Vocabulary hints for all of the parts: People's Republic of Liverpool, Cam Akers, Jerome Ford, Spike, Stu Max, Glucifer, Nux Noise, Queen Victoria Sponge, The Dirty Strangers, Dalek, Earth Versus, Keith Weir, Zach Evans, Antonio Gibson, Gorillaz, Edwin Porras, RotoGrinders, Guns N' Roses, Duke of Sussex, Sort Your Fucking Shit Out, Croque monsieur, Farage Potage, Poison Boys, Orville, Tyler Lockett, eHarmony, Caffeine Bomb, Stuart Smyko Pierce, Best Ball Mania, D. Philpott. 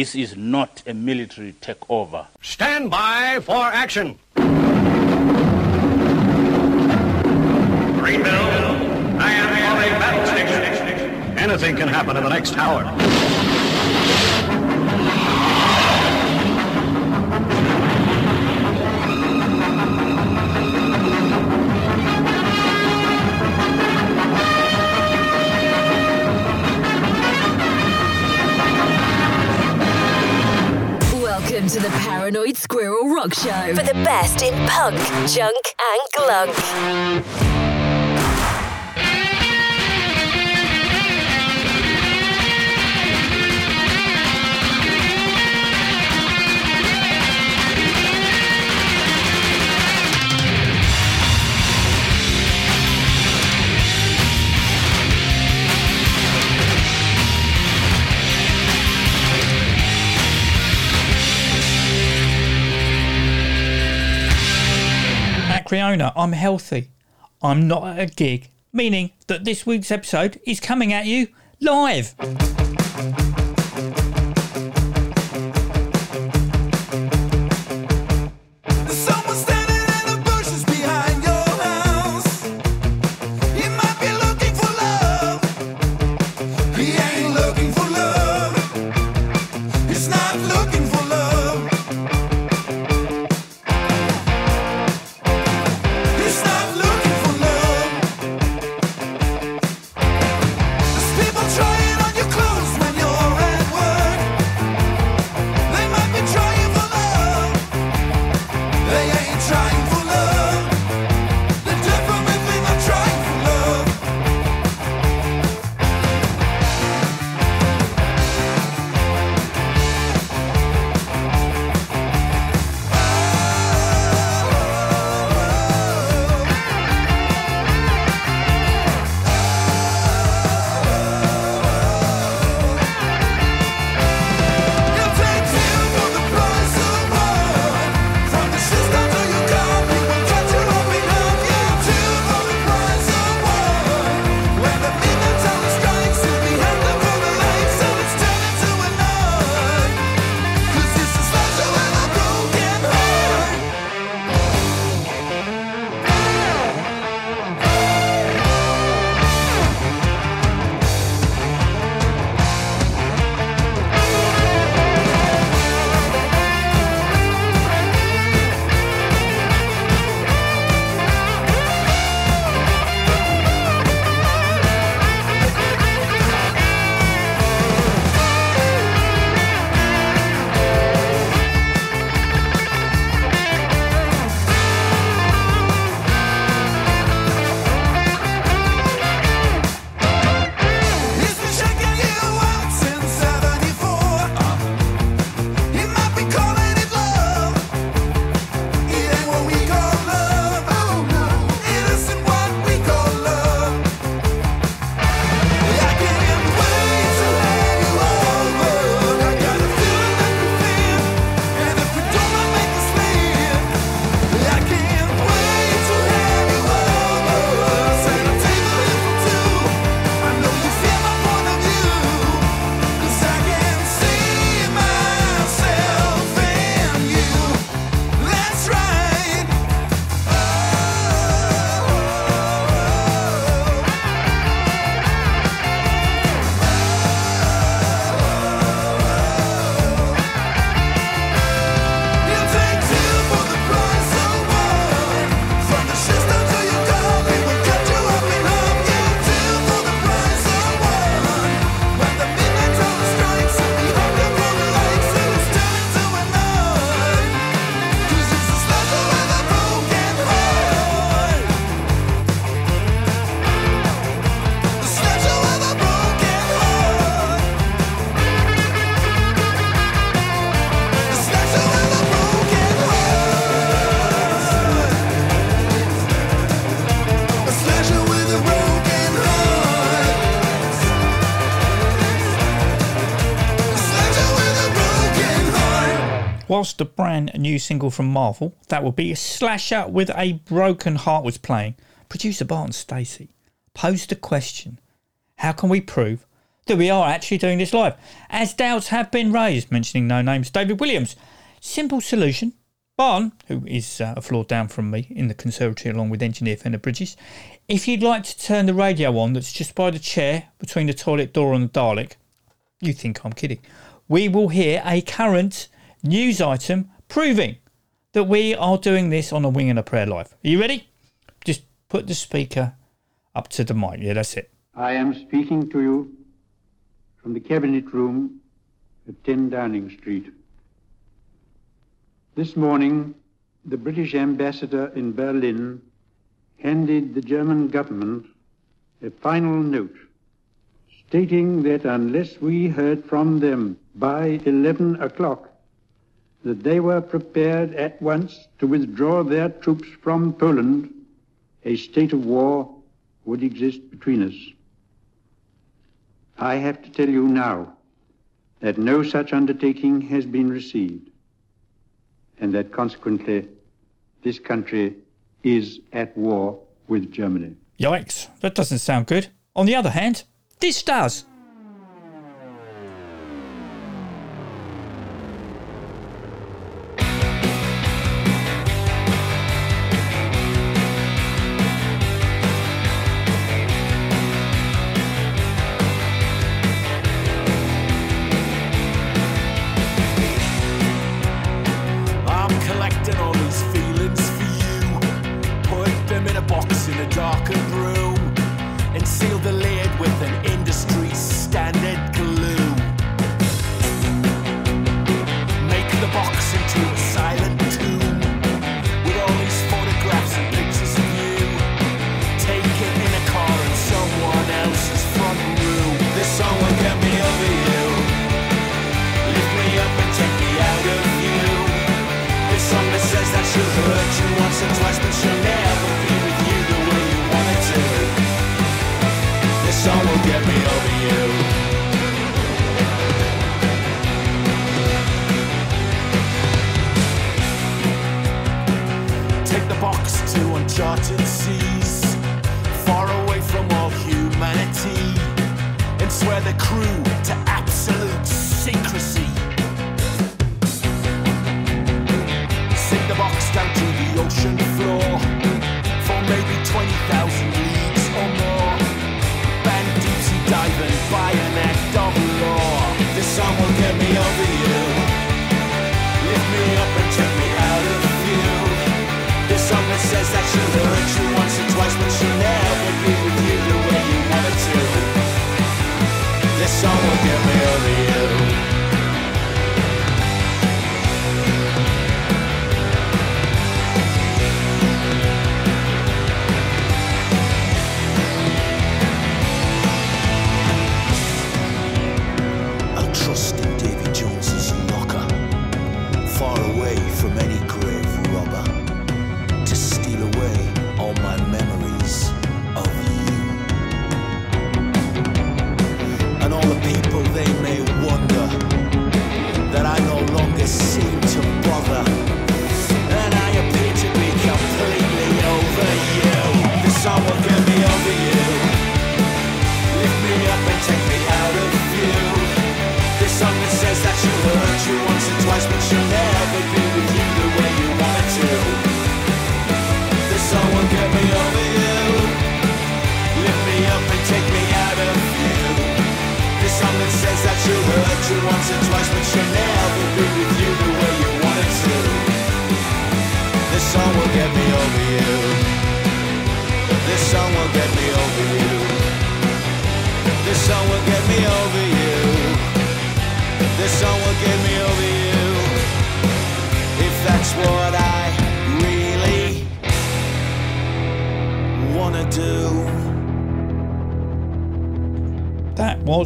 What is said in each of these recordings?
This is not a military takeover. Stand by for action. Rebuild. I am on a battle station. Anything can happen in the next hour. Welcome to the Paranoid Squirrel Rock Show for the best in punk, junk and glunk. Creona, I'm healthy. I'm not at a gig, meaning that this week's episode is coming at you live. Whilst the brand new single from Märvel, that would be Slasher with a Broken Heart, was playing, producer Barton Stacey posed the question, how can we prove that we are actually doing this live. As doubts have been raised, mentioning no names, David Williams. Simple solution. Barn, who is a floor down from me in the conservatory along with engineer Fender Bridges, if you'd like to turn the radio on that's just by the chair between the toilet door and the Dalek, you think I'm kidding, we will hear a current news item proving that we are doing this on a wing and a prayer live. Are you ready? Just put the speaker up to the mic. Yeah, that's it. I am speaking to you from the Cabinet Room at 10 Downing Street. This morning, the British ambassador in Berlin handed the German government a final note stating that unless we heard from them by 11 o'clock, that they were prepared at once to withdraw their troops from Poland, a state of war would exist between us. I have to tell you now that no such undertaking has been received, and that consequently this country is at war with Germany. Yikes, that doesn't sound good. On the other hand, this does.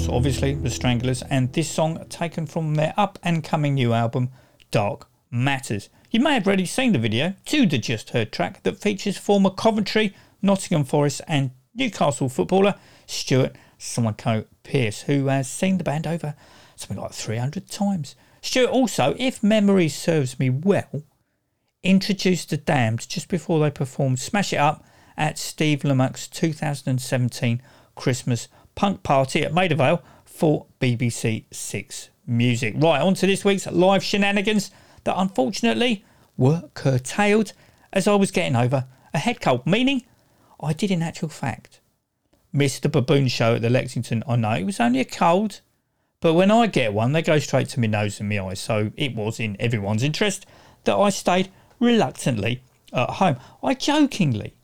Obviously the Stranglers, and this song taken from their up and coming new album Dark Matters. You may have already seen the video to the Just Heard track that features former Coventry, Nottingham Forest and Newcastle footballer Stuart Smyko Pierce, who has seen the band over something like 300 times. Stuart also, if memory serves me well, introduced the Damned just before they performed Smash It Up at Steve Lamac's 2017 Christmas punk party at Maida Vale, for BBC6 Music. Right, on to this week's live shenanigans that unfortunately were curtailed as I was getting over a head cold, meaning I did in actual fact miss the baboon show at the Lexington. I know it was only a cold, but when I get one, they go straight to my nose and my eyes, so it was in everyone's interest that I stayed reluctantly at home. I jokingly,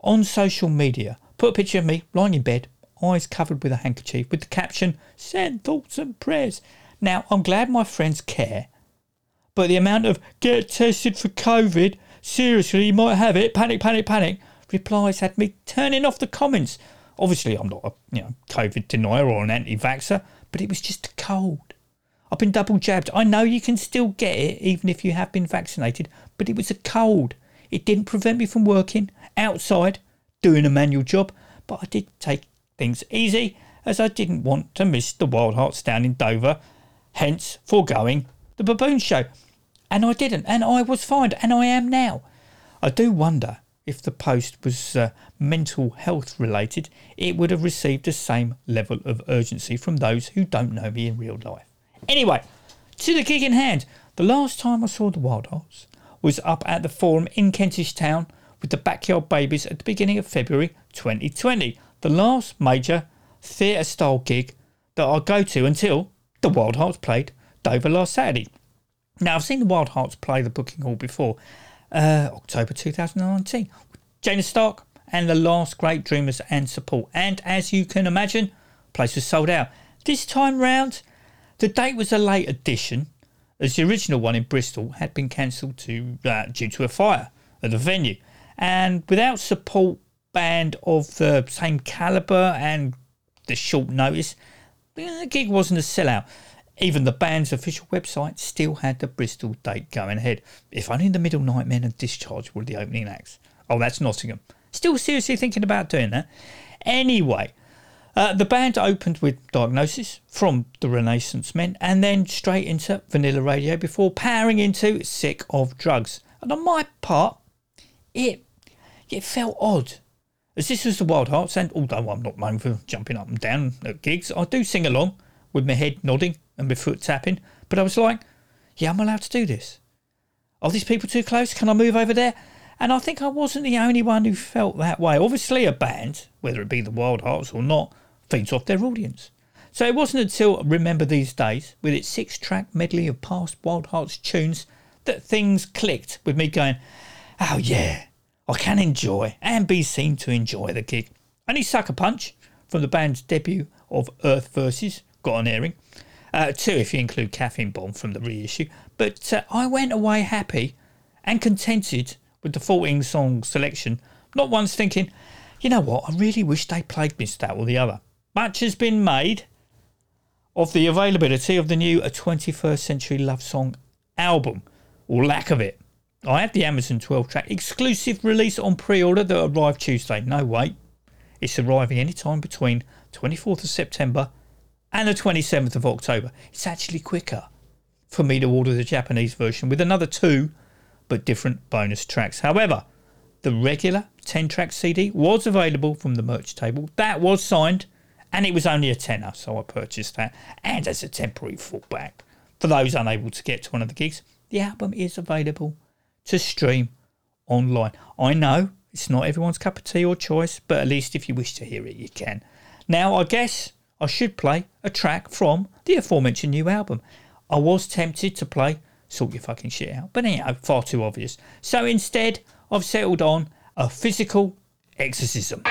on social media, put a picture of me lying in bed, eyes covered with a handkerchief, with the caption, "Send thoughts and prayers." Now, I'm glad my friends care, but the amount of "get tested for COVID, seriously, you might have it, panic, panic, panic" replies had me turning off the comments. Obviously, I'm not a COVID denier or an anti-vaxxer, but it was just a cold. I've been double jabbed. I know you can still get it even if you have been vaccinated, but it was a cold. It didn't prevent me from working outside, doing a manual job, but I did take things easy as I didn't want to miss the Wild Hearts down in Dover, hence foregoing the baboon show. And I didn't, and I was fine, and I am now. I do wonder if the post was mental health related, it would have received the same level of urgency from those who don't know me in real life. Anyway, to the gig in hand. The last time I saw the Wild Hearts was up at the Forum in Kentish Town with the Backyard Babies at the beginning of February 2020. The last major theatre style gig that I go to until the Wild Hearts played Dover last Saturday. Now, I've seen the Wild Hearts play the Booking Hall before, October 2019, Jane Stark and the Last Great Dreamers and support. And as you can imagine, place was sold out. This time round, the date was a late addition, as the original one in Bristol had been cancelled due to a fire at the venue. And without support band of the same calibre and the short notice, the gig wasn't a sellout. Even the band's official website still had the Bristol date going ahead. If only the Middle Night Men and Discharge were the opening acts. Oh, that's Nottingham. Still seriously thinking about doing that. Anyway, the band opened with Diagnosis from the Renaissance Men and then straight into Vanilla Radio before powering into Sick of Drugs. And on my part, it felt odd, as this was the Wild Hearts, and although I'm not known for jumping up and down at gigs, I do sing along with my head nodding and my foot tapping, but I was like, yeah, I'm allowed to do this. Are these people too close? Can I move over there? And I think I wasn't the only one who felt that way. Obviously, a band, whether it be the Wild Hearts or not, feeds off their audience. So it wasn't until Remember These Days, with its 6-track medley of past Wild Hearts tunes, that things clicked with me going, oh yeah, I can enjoy and be seen to enjoy the gig. Only Sucker Punch, from the band's debut of Earth Versus, got an airing. Two if you include Caffeine Bomb from the reissue. But I went away happy and contented with the 14-song selection, not once thinking, you know what, I really wish they played this, that or the other. Much has been made of the availability of the new 21st Century Love Song album, or lack of it. I had the Amazon 12-track exclusive release on pre-order that arrived Tuesday. No, wait, it's arriving any time between 24th of September and the 27th of October. It's actually quicker for me to order the Japanese version with another 2 but different bonus tracks. However, the regular 10-track CD was available from the merch table. That was signed and it was only a tenner, so I purchased that. And as a temporary fallback for those unable to get to one of the gigs, the album is available to stream online. I know it's not everyone's cup of tea or choice, but at least if you wish to hear it, you can. Now, I guess I should play a track from the aforementioned new album. I was tempted to play Sort Your Fucking Shit Out, but anyhow, far too obvious. So instead, I've settled on a Physical Exorcism.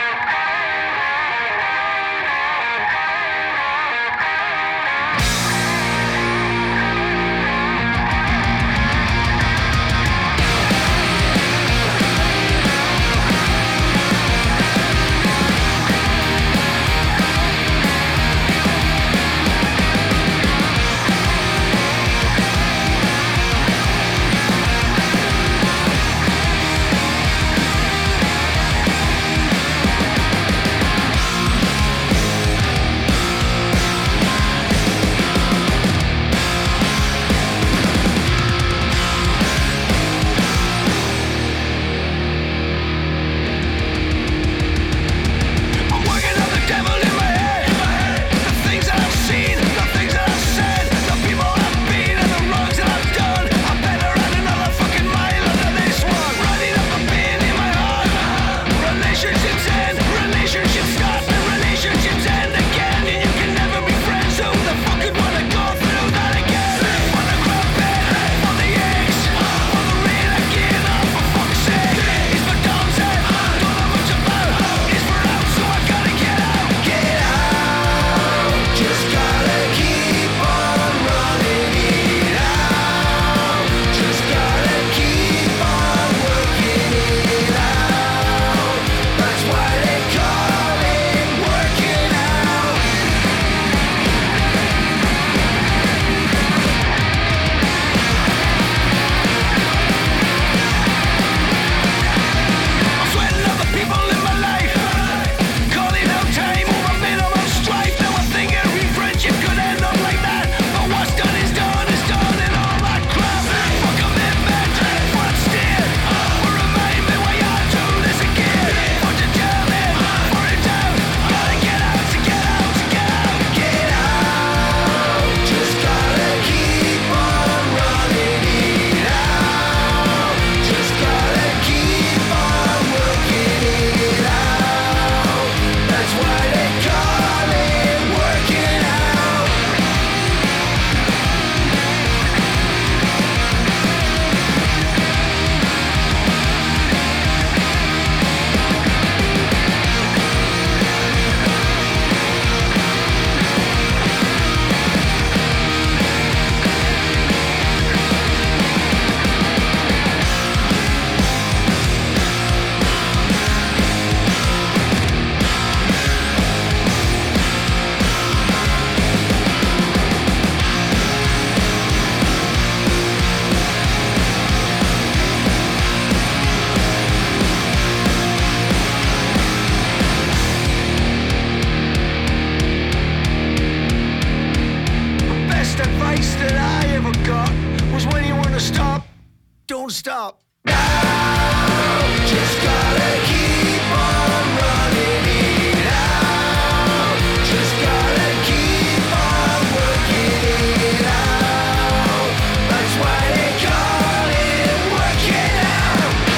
stop. Now, just gotta keep on running it out. Just gotta keep on working it out. That's why they call it working out.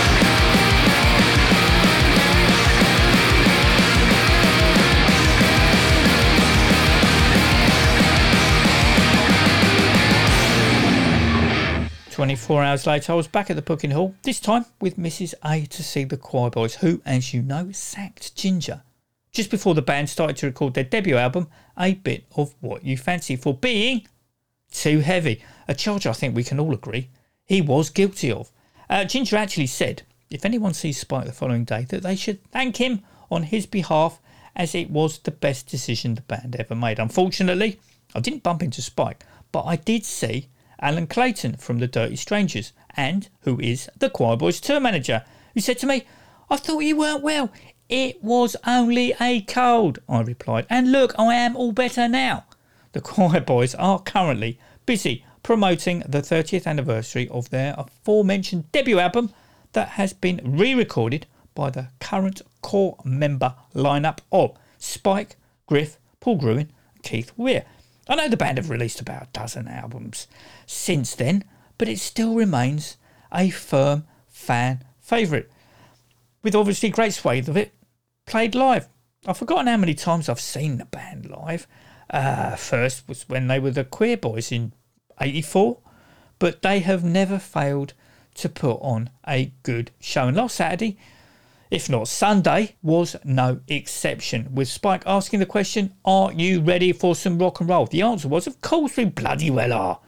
24 hours later, I was back at the Booking Hall, this time with Mrs. A to see the Quireboys, who, as you know, sacked Ginger just before the band started to record their debut album, A Bit of What You Fancy, for being too heavy, a charge I think we can all agree he was guilty of. Ginger actually said, if anyone sees Spike the following day, that they should thank him on his behalf, as it was the best decision the band ever made. Unfortunately, I didn't bump into Spike, but I did see Alan Clayton from the Dirty Strangers, and who is the Quireboys tour manager, who said to me, I thought you weren't well. It was only a cold, I replied, and look, I am all better now. The Quireboys are currently busy promoting the 30th anniversary of their aforementioned debut album that has been re-recorded by the current core member lineup of Spike, Griff, Paul Gruen and Keith Weir. I know the band have released about a dozen albums since then, but it still remains a firm fan favourite, with obviously a great swathe of it played live. I've forgotten how many times I've seen the band live. First was when they were the Quireboys in 84, but they have never failed to put on a good show. And last Saturday, if not Sunday, was no exception, with Spike asking the question, are you ready for some rock and roll? The answer was, of course we bloody well are.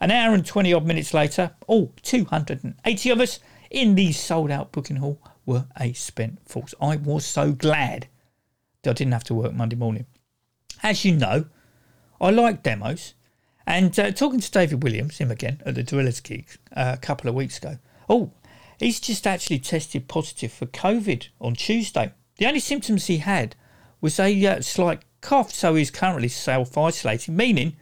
An hour and 20 odd minutes later, all 280 of us in the sold out Booking Hall were a spent force. I was so glad that I didn't have to work Monday morning. As you know, I like demos, and talking to David Williams, him again, at the Gorillaz gig a couple of weeks ago, he's just actually tested positive for COVID on Tuesday. The only symptoms he had was a slight cough, so he's currently self-isolated, meaning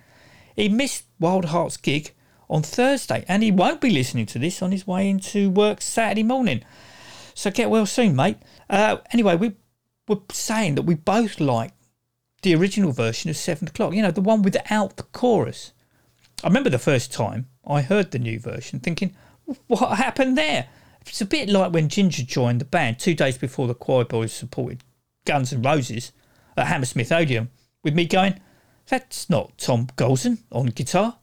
he missed Wild Hearts gig on Thursday, and he won't be listening to this on his way into work Saturday morning. So get well soon, mate. Anyway, we were saying that we both like the original version of 7 o'clock, you know, the one without the chorus. I remember the first time I heard the new version thinking, what happened there? It's a bit like when Ginger joined the band 2 days before the Quireboys supported Guns N' Roses at Hammersmith Odeon, with me going, that's not Tom Golson on guitar.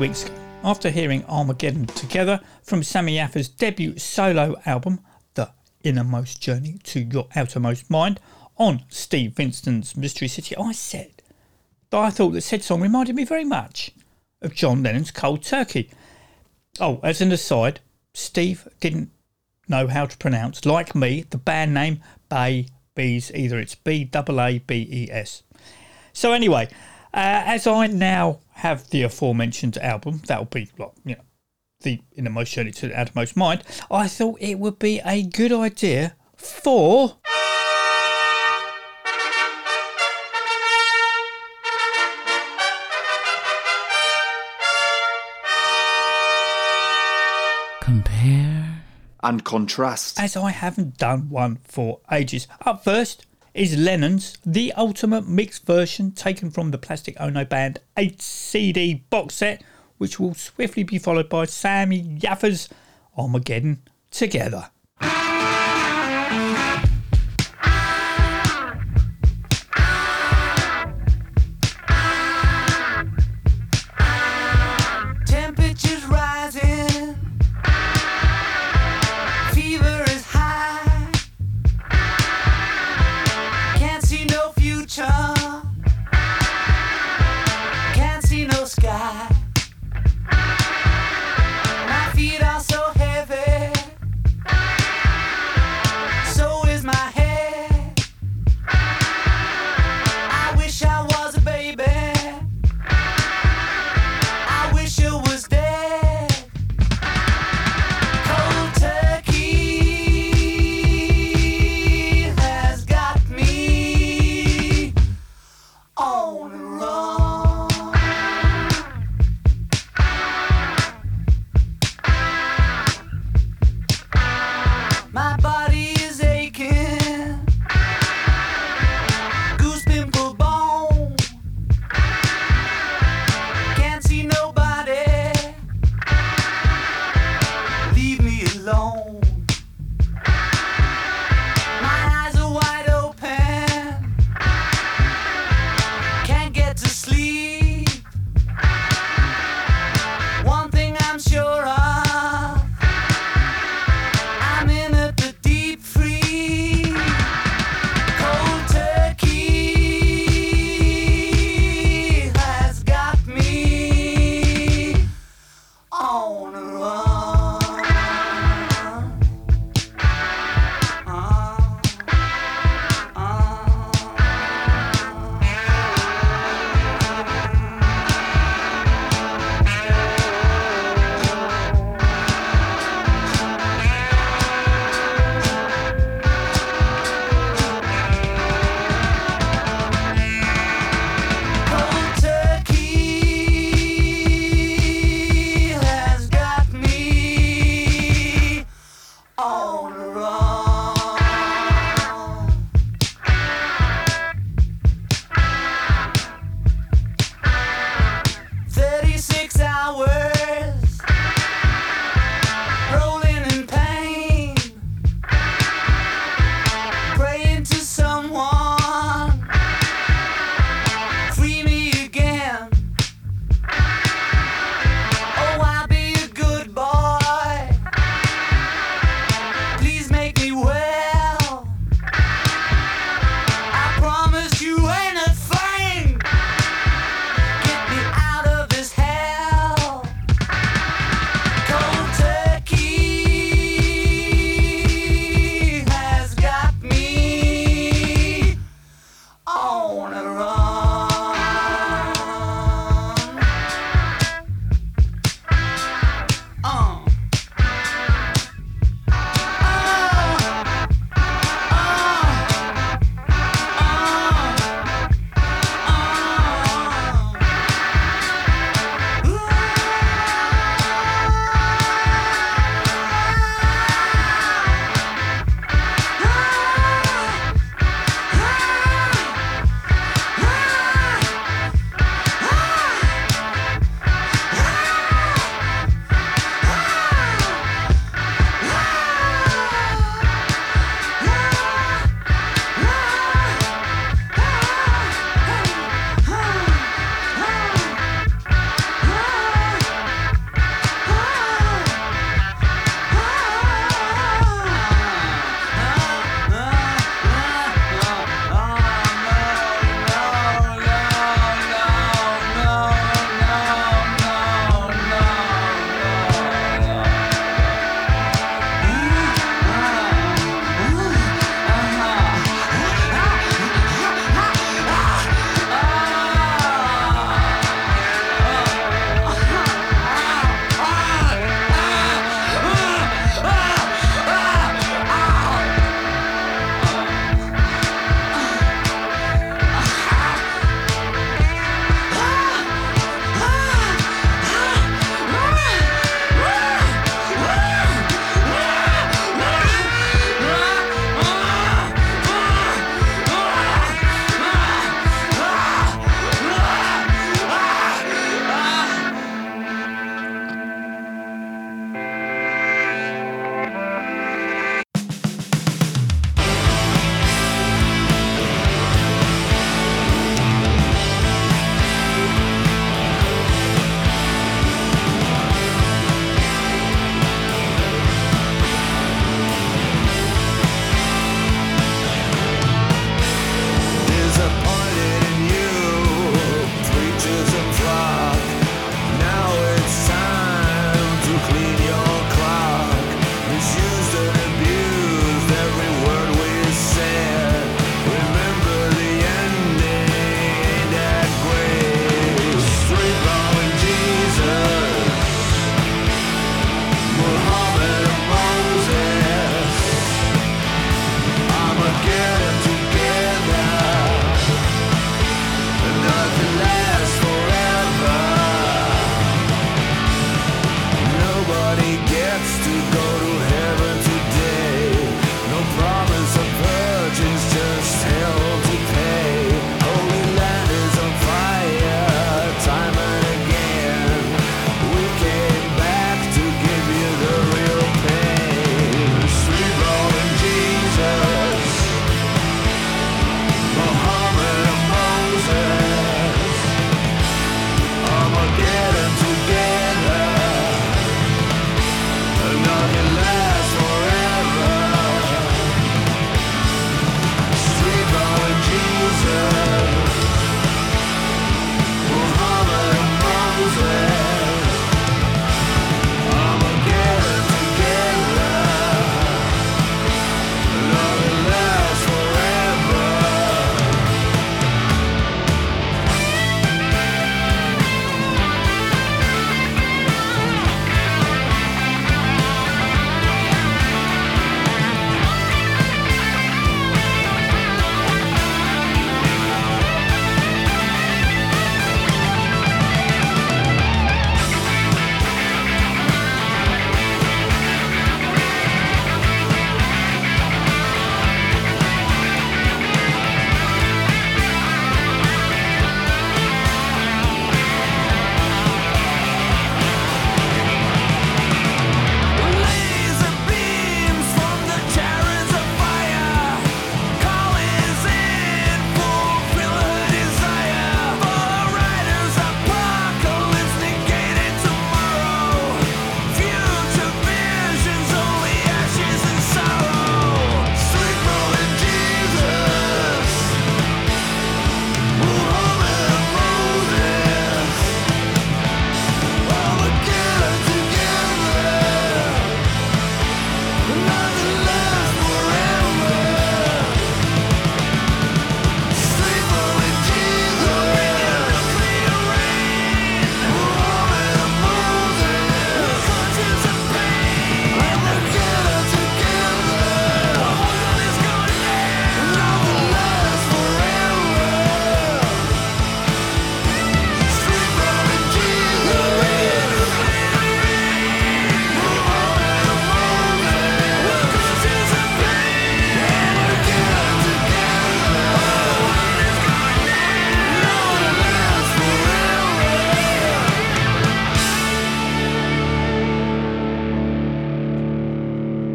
Weeks after hearing Armageddon Together from Sammy Yaffa's debut solo album The Innermost Journey to Your Outermost Mind on Steve Vincent's Mystery City, I said that I thought that said song reminded me very much of John Lennon's Cold Turkey. Oh, as an aside, Steve didn't know how to pronounce, like me, the band name Babies, either it's Baabes. So anyway, as I now have the aforementioned album, that'll be, like, you know, the Innermost Journey to the Outermost Mind, I thought it would be a good idea for compare and contrast, as I haven't done one for ages. Up first is Lennon's The Ultimate Mixed Version, taken from the Plastic Ono Band 8-CD box set, which will swiftly be followed by Sammy Yaffa's Armageddon Together.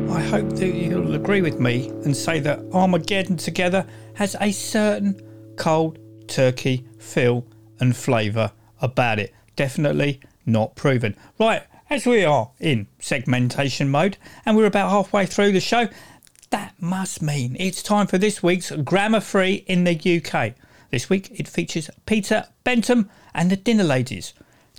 I hope that you'll agree with me and say that Armageddon Together has a certain cold turkey feel and flavour about it. Definitely not proven. Right, as we are in segmentation mode and we're about halfway through the show, that must mean it's time for this week's Grammar Free in the UK. This week it features Peter Bentham and the Dinner Ladies.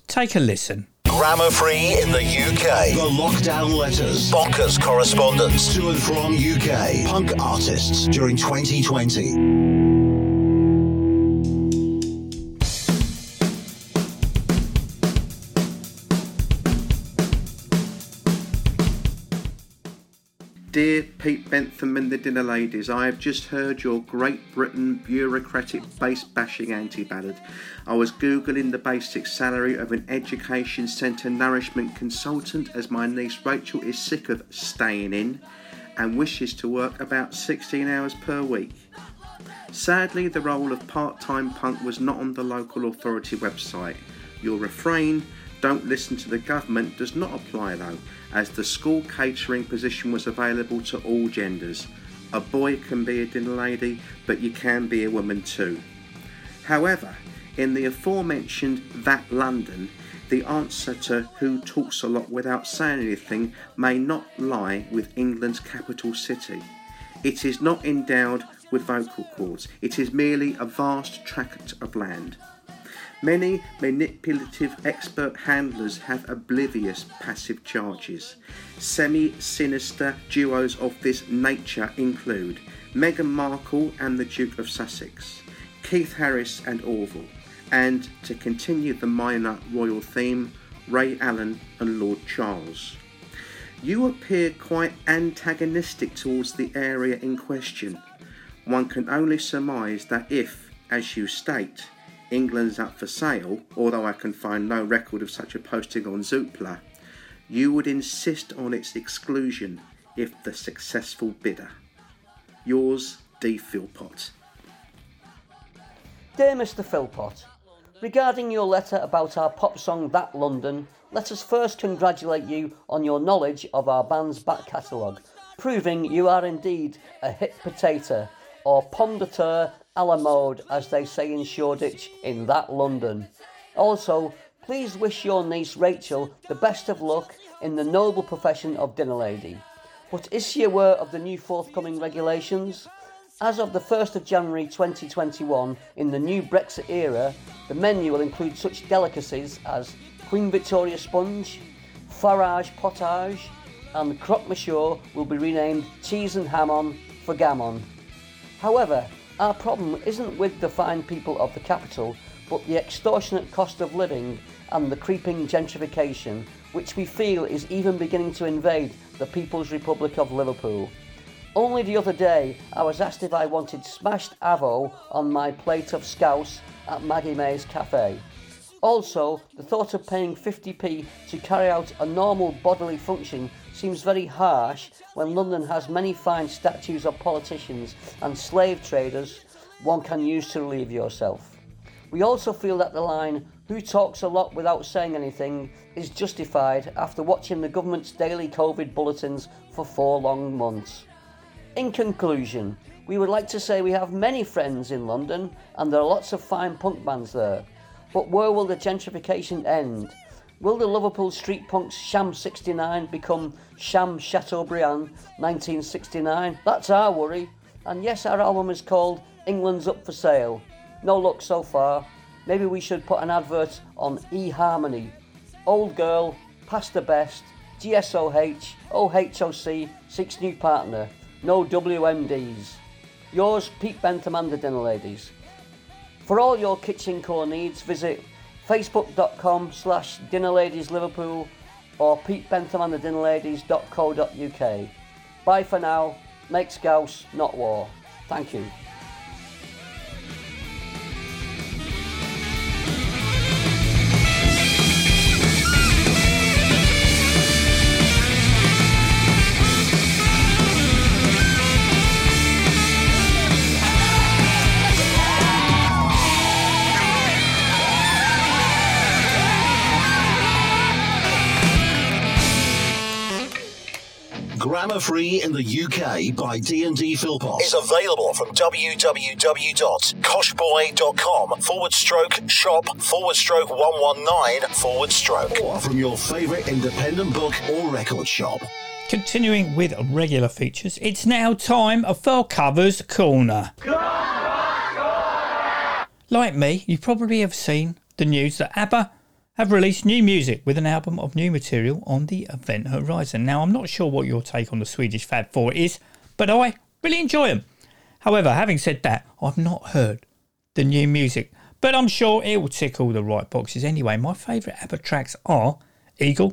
Take a listen. Grammar Free in the UK. The lockdown letters. Bonkers correspondence. To and from UK. Punk artists during 2020. Dear Pete Bentham and the Dinner Ladies, I have just heard your Great Britain bureaucratic bass bashing anti-ballad. I was Googling the basic salary of an education centre nourishment consultant as my niece Rachel is sick of staying in and wishes to work about 16 hours per week. Sadly, the role of part-time punk was not on the local authority website. Your refrain, "Don't listen to the government," does not apply though, as the school catering position was available to all genders. A boy can be a dinner lady, but you can be a woman too. However, in the aforementioned That London, the answer to "Who talks a lot without saying anything" may not lie with England's capital city. It is not endowed with vocal cords. It is merely a vast tract of land. Many manipulative expert handlers have oblivious passive charges. Semi-sinister duos of this nature include Meghan Markle and the Duke of Sussex, Keith Harris and Orville, and, to continue the minor royal theme, Ray Allen and Lord Charles. You appear quite antagonistic towards the area in question. One can only surmise that if, as you state, England's up for sale, although I can find no record of such a posting on Zoopla, you would insist on its exclusion if the successful bidder. Yours, D. Philpott. Dear Mr. Philpott, regarding your letter about our pop song That London, let us first congratulate you on your knowledge of our band's back catalogue, proving you are indeed a hip potato, or pomme de terre a la mode, as they say in Shoreditch, in That London. Also, please wish your niece Rachel the best of luck in the noble profession of dinner lady. But is she aware of the new forthcoming regulations? As of the 1st of January 2021, in the new Brexit era, the menu will include such delicacies as Queen Victoria sponge, Farage potage, and croque monsieur will be renamed cheese and ham on for gammon. However, our problem isn't with the fine people of the capital, but the extortionate cost of living and the creeping gentrification, which we feel is even beginning to invade the People's Republic of Liverpool. Only the other day, I was asked if I wanted smashed avo on my plate of scouse at Maggie May's Cafe. Also, the thought of paying 50p to carry out a normal bodily function seems very harsh when London has many fine statues of politicians and slave traders one can use to relieve yourself. We also feel that the line, "Who talks a lot without saying anything," is justified after watching the government's daily COVID bulletins for 4 long months. In conclusion, we would like to say we have many friends in London and there are lots of fine punk bands there. But where will the gentrification end? Will the Liverpool street punks Sham 69 become Sham Chateaubriand 1969? That's our worry. And yes, our album is called England's Up For Sale. No luck so far. Maybe we should put an advert on eHarmony. Old Girl, Past the Best, GSOH, OHOC, Six New Partner. No WMDs. Yours, Pete Bentham and the Dinner Ladies. For all your kitchen core needs, visit facebook.com/dinnerladiesliverpool or petebenthamandthedinnerladies.co.uk. Bye for now. Make scouse, not war. Thank you. Grammar Free in the UK by D&D Philpott is available from www.coshboy.com/shop/119/, or from your favourite independent book or record shop. Continuing with regular features, it's now time for Covers Corner. Like me, you probably have seen the news that ABBA have released new music with an album of new material on the event horizon. Now, I'm not sure what your take on the Swedish Fab Four is, but I really enjoy them. However, having said that, I've not heard the new music, but I'm sure it will tick all the right boxes anyway. My favourite ABBA tracks are Eagle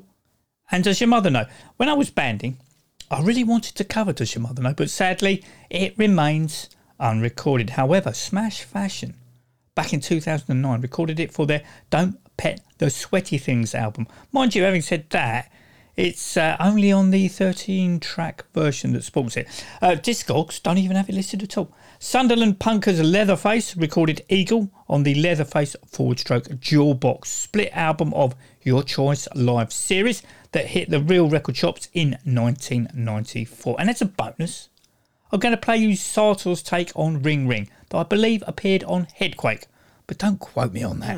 and Does Your Mother Know? When I was banding, I really wanted to cover Does Your Mother Know, but sadly, it remains unrecorded. However, Smash Fashion, back in 2009, recorded it for their Don't Pet the Sweaty Things album. Mind you, having said that, it's only on the 13-track version that sports it. Discogs don't even have it listed at all. Sunderland punkers Leatherface recorded Eagle on the Leatherface Forward/Stroke Jawbox split album of Your Choice Live series that hit the real record shops in 1994. And as a bonus, I'm going to play you Sartor's take on Ring Ring that I believe appeared on Headquake, but don't quote me on that.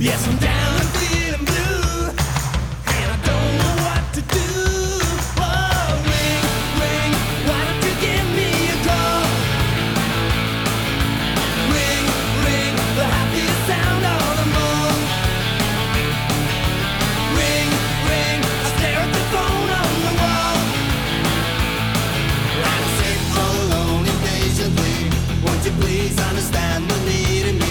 Yes, I'm down and feeling blue, and I don't know what to do. Oh, ring, ring, why don't you give me a call? Ring, ring, the happiest sound of them all. Ring, ring, I stare at the phone on the wall. I sit alone impatiently, won't you please understand the need in me?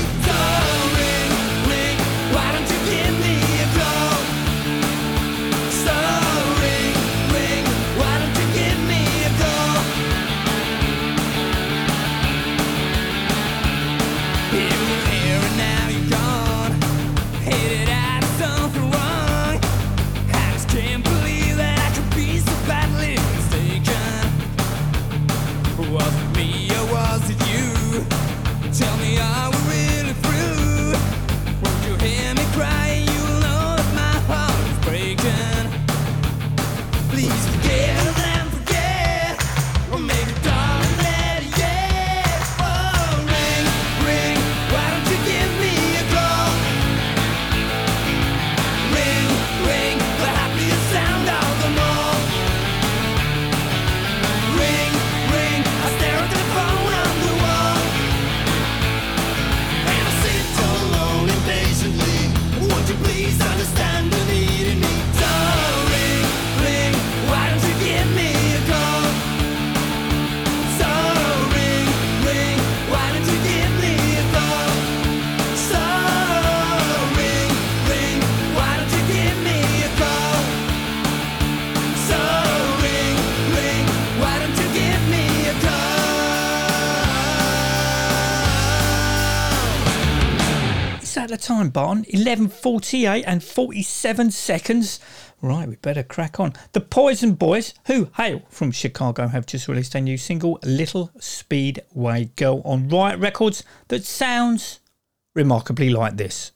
Time, Barton, 11:48 and 47 seconds. Right, we better crack on. The Poison Boys, who hail from Chicago, have just released a new single, Little Speedway Girl, on Riot Records that sounds remarkably like this.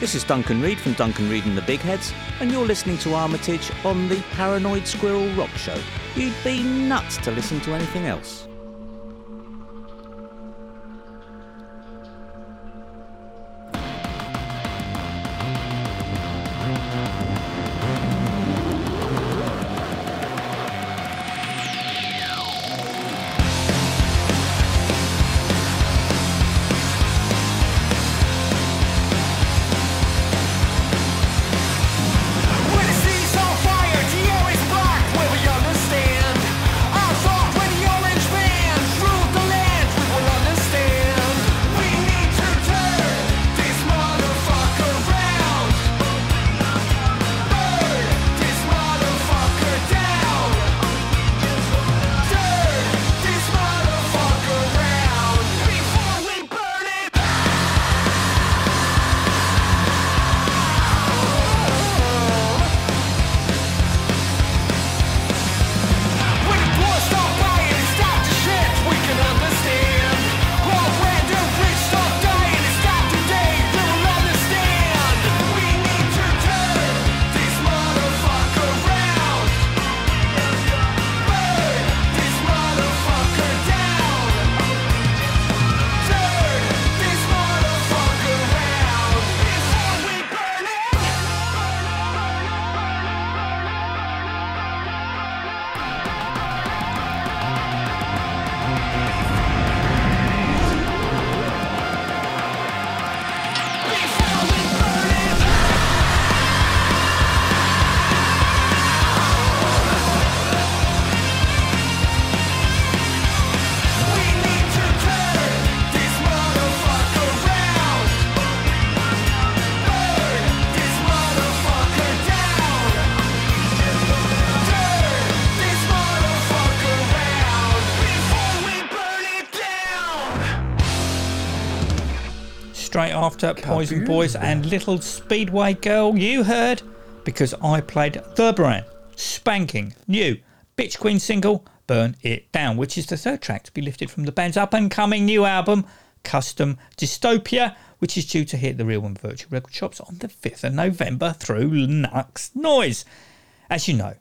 This is Duncan Reid from Duncan Reid and the Big Heads, and you're listening to Armitage on the Paranoid Squirrel Rock Show. You'd be nuts to listen to anything else. Fire, do you always black? Will you understand? I thought when the orange man straight after Poison Boys and Little Speedway Girl. You heard, because I played the brand spanking new Bitch Queen single Burn It Down, which is the third track to be lifted from the band's up and coming new album Custom Dystopia, which is due to hit the Real and Virtual record shops on the 5th of November through Nux Noise. As you know,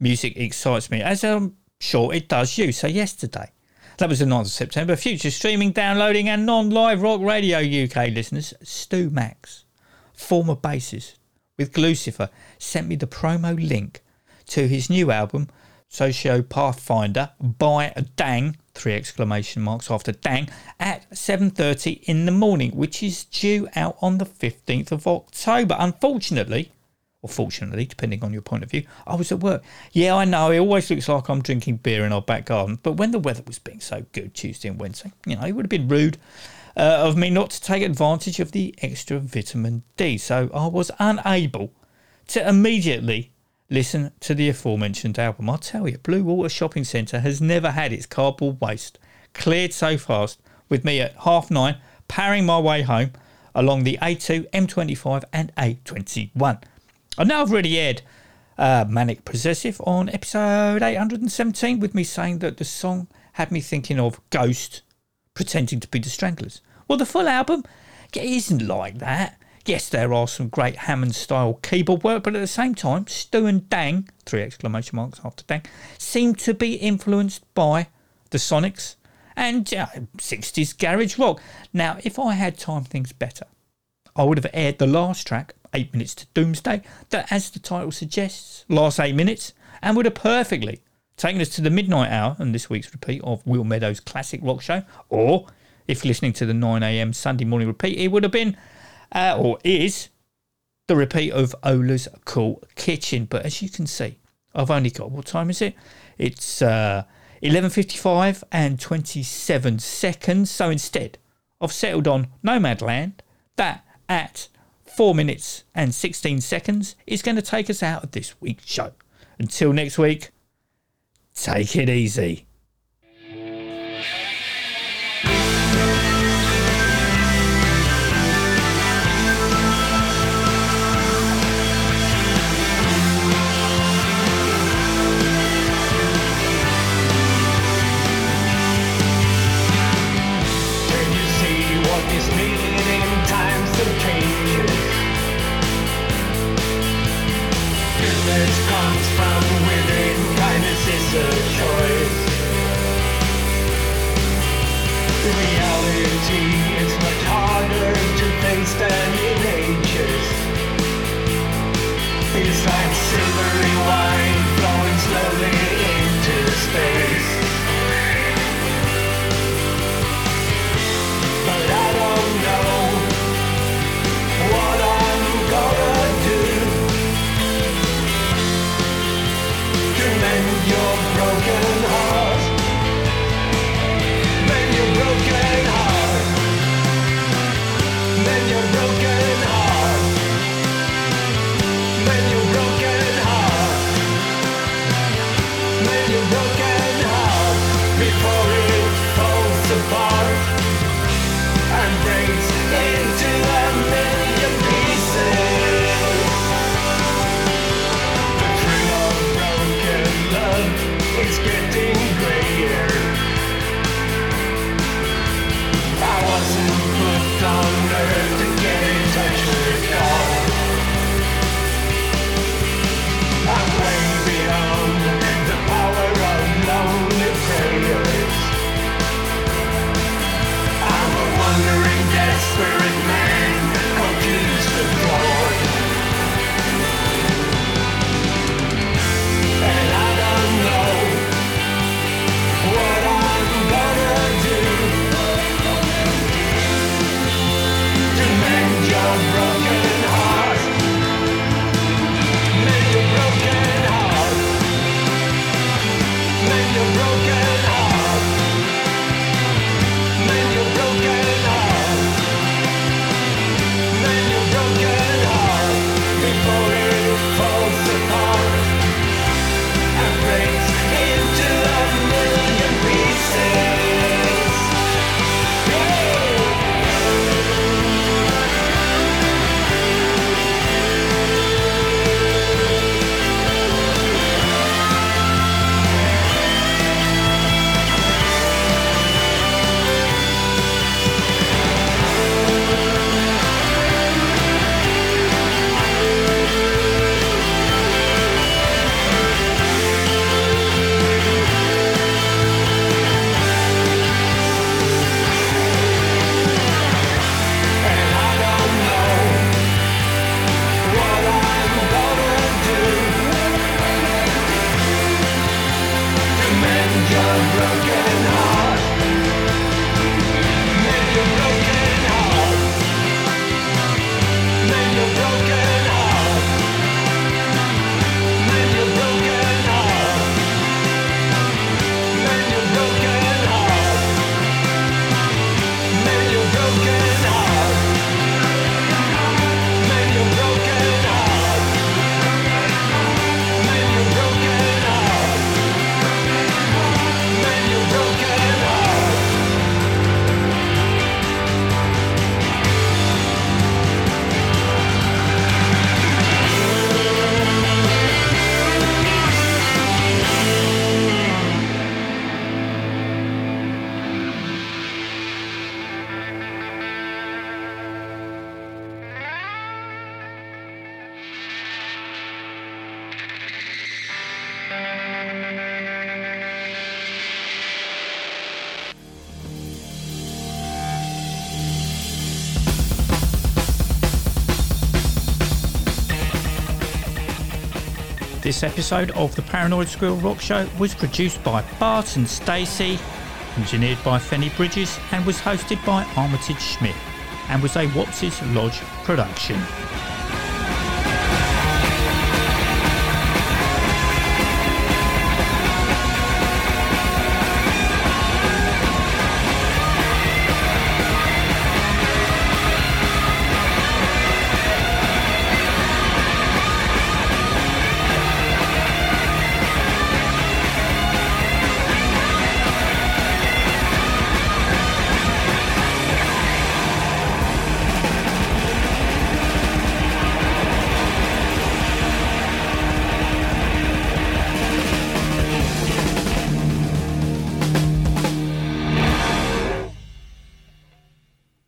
music excites me, as I'm sure it does you. So yesterday, that was the 9th of September, future streaming, downloading and non-live Rock Radio UK listeners, Stu Max, former bassist with Glucifer, sent me the promo link to his new album, Socio Pathfinder, by Dang, 3 exclamation marks after Dang, at 7:30 in the morning, which is due out on the 15th of October. Unfortunately, or fortunately, depending on your point of view, I was at work. Yeah, I know, it always looks like I'm drinking beer in our back garden, but when the weather was being so good Tuesday and Wednesday, you know, it would have been rude of me not to take advantage of the extra vitamin D, so I was unable to immediately listen to the aforementioned album. I'll tell you, Blue Water Shopping Centre has never had its cardboard waste cleared so fast, with me at 9:30 powering my way home along the A2, M25 and A21. I know I've already aired Manic Possessive on episode 817, with me saying that the song had me thinking of Ghost pretending to be the Stranglers. Well, the full album isn't like that. Yes, there are some great Hammond-style keyboard work, but at the same time, Stu and Dang, 3 exclamation marks after Dang, seem to be influenced by the Sonics and 60s garage rock. Now, if I had timed things better, I would have aired the last track, 8 Minutes to Doomsday, that, as the title suggests, lasts 8 minutes, and would have perfectly taken us to the midnight hour and this week's repeat of Will Meadows' classic rock show. Or, if listening to the 9 a.m. Sunday morning repeat, it would have been, or is, the repeat of Ola's Cool Kitchen. But as you can see, I've only got, what time is it? It's 11:55 and 27 seconds. So instead, I've settled on Nomadland, that at 4 minutes and 16 seconds is going to take us out of this week's show. Until next week, take it easy. Broken heart. This episode of the Paranoid Squirrel Rock Show was produced by Barton Stacey, engineered by Fender Bridges, and was hosted by Armitage Schmidt, and was a Wopsis Lodge production.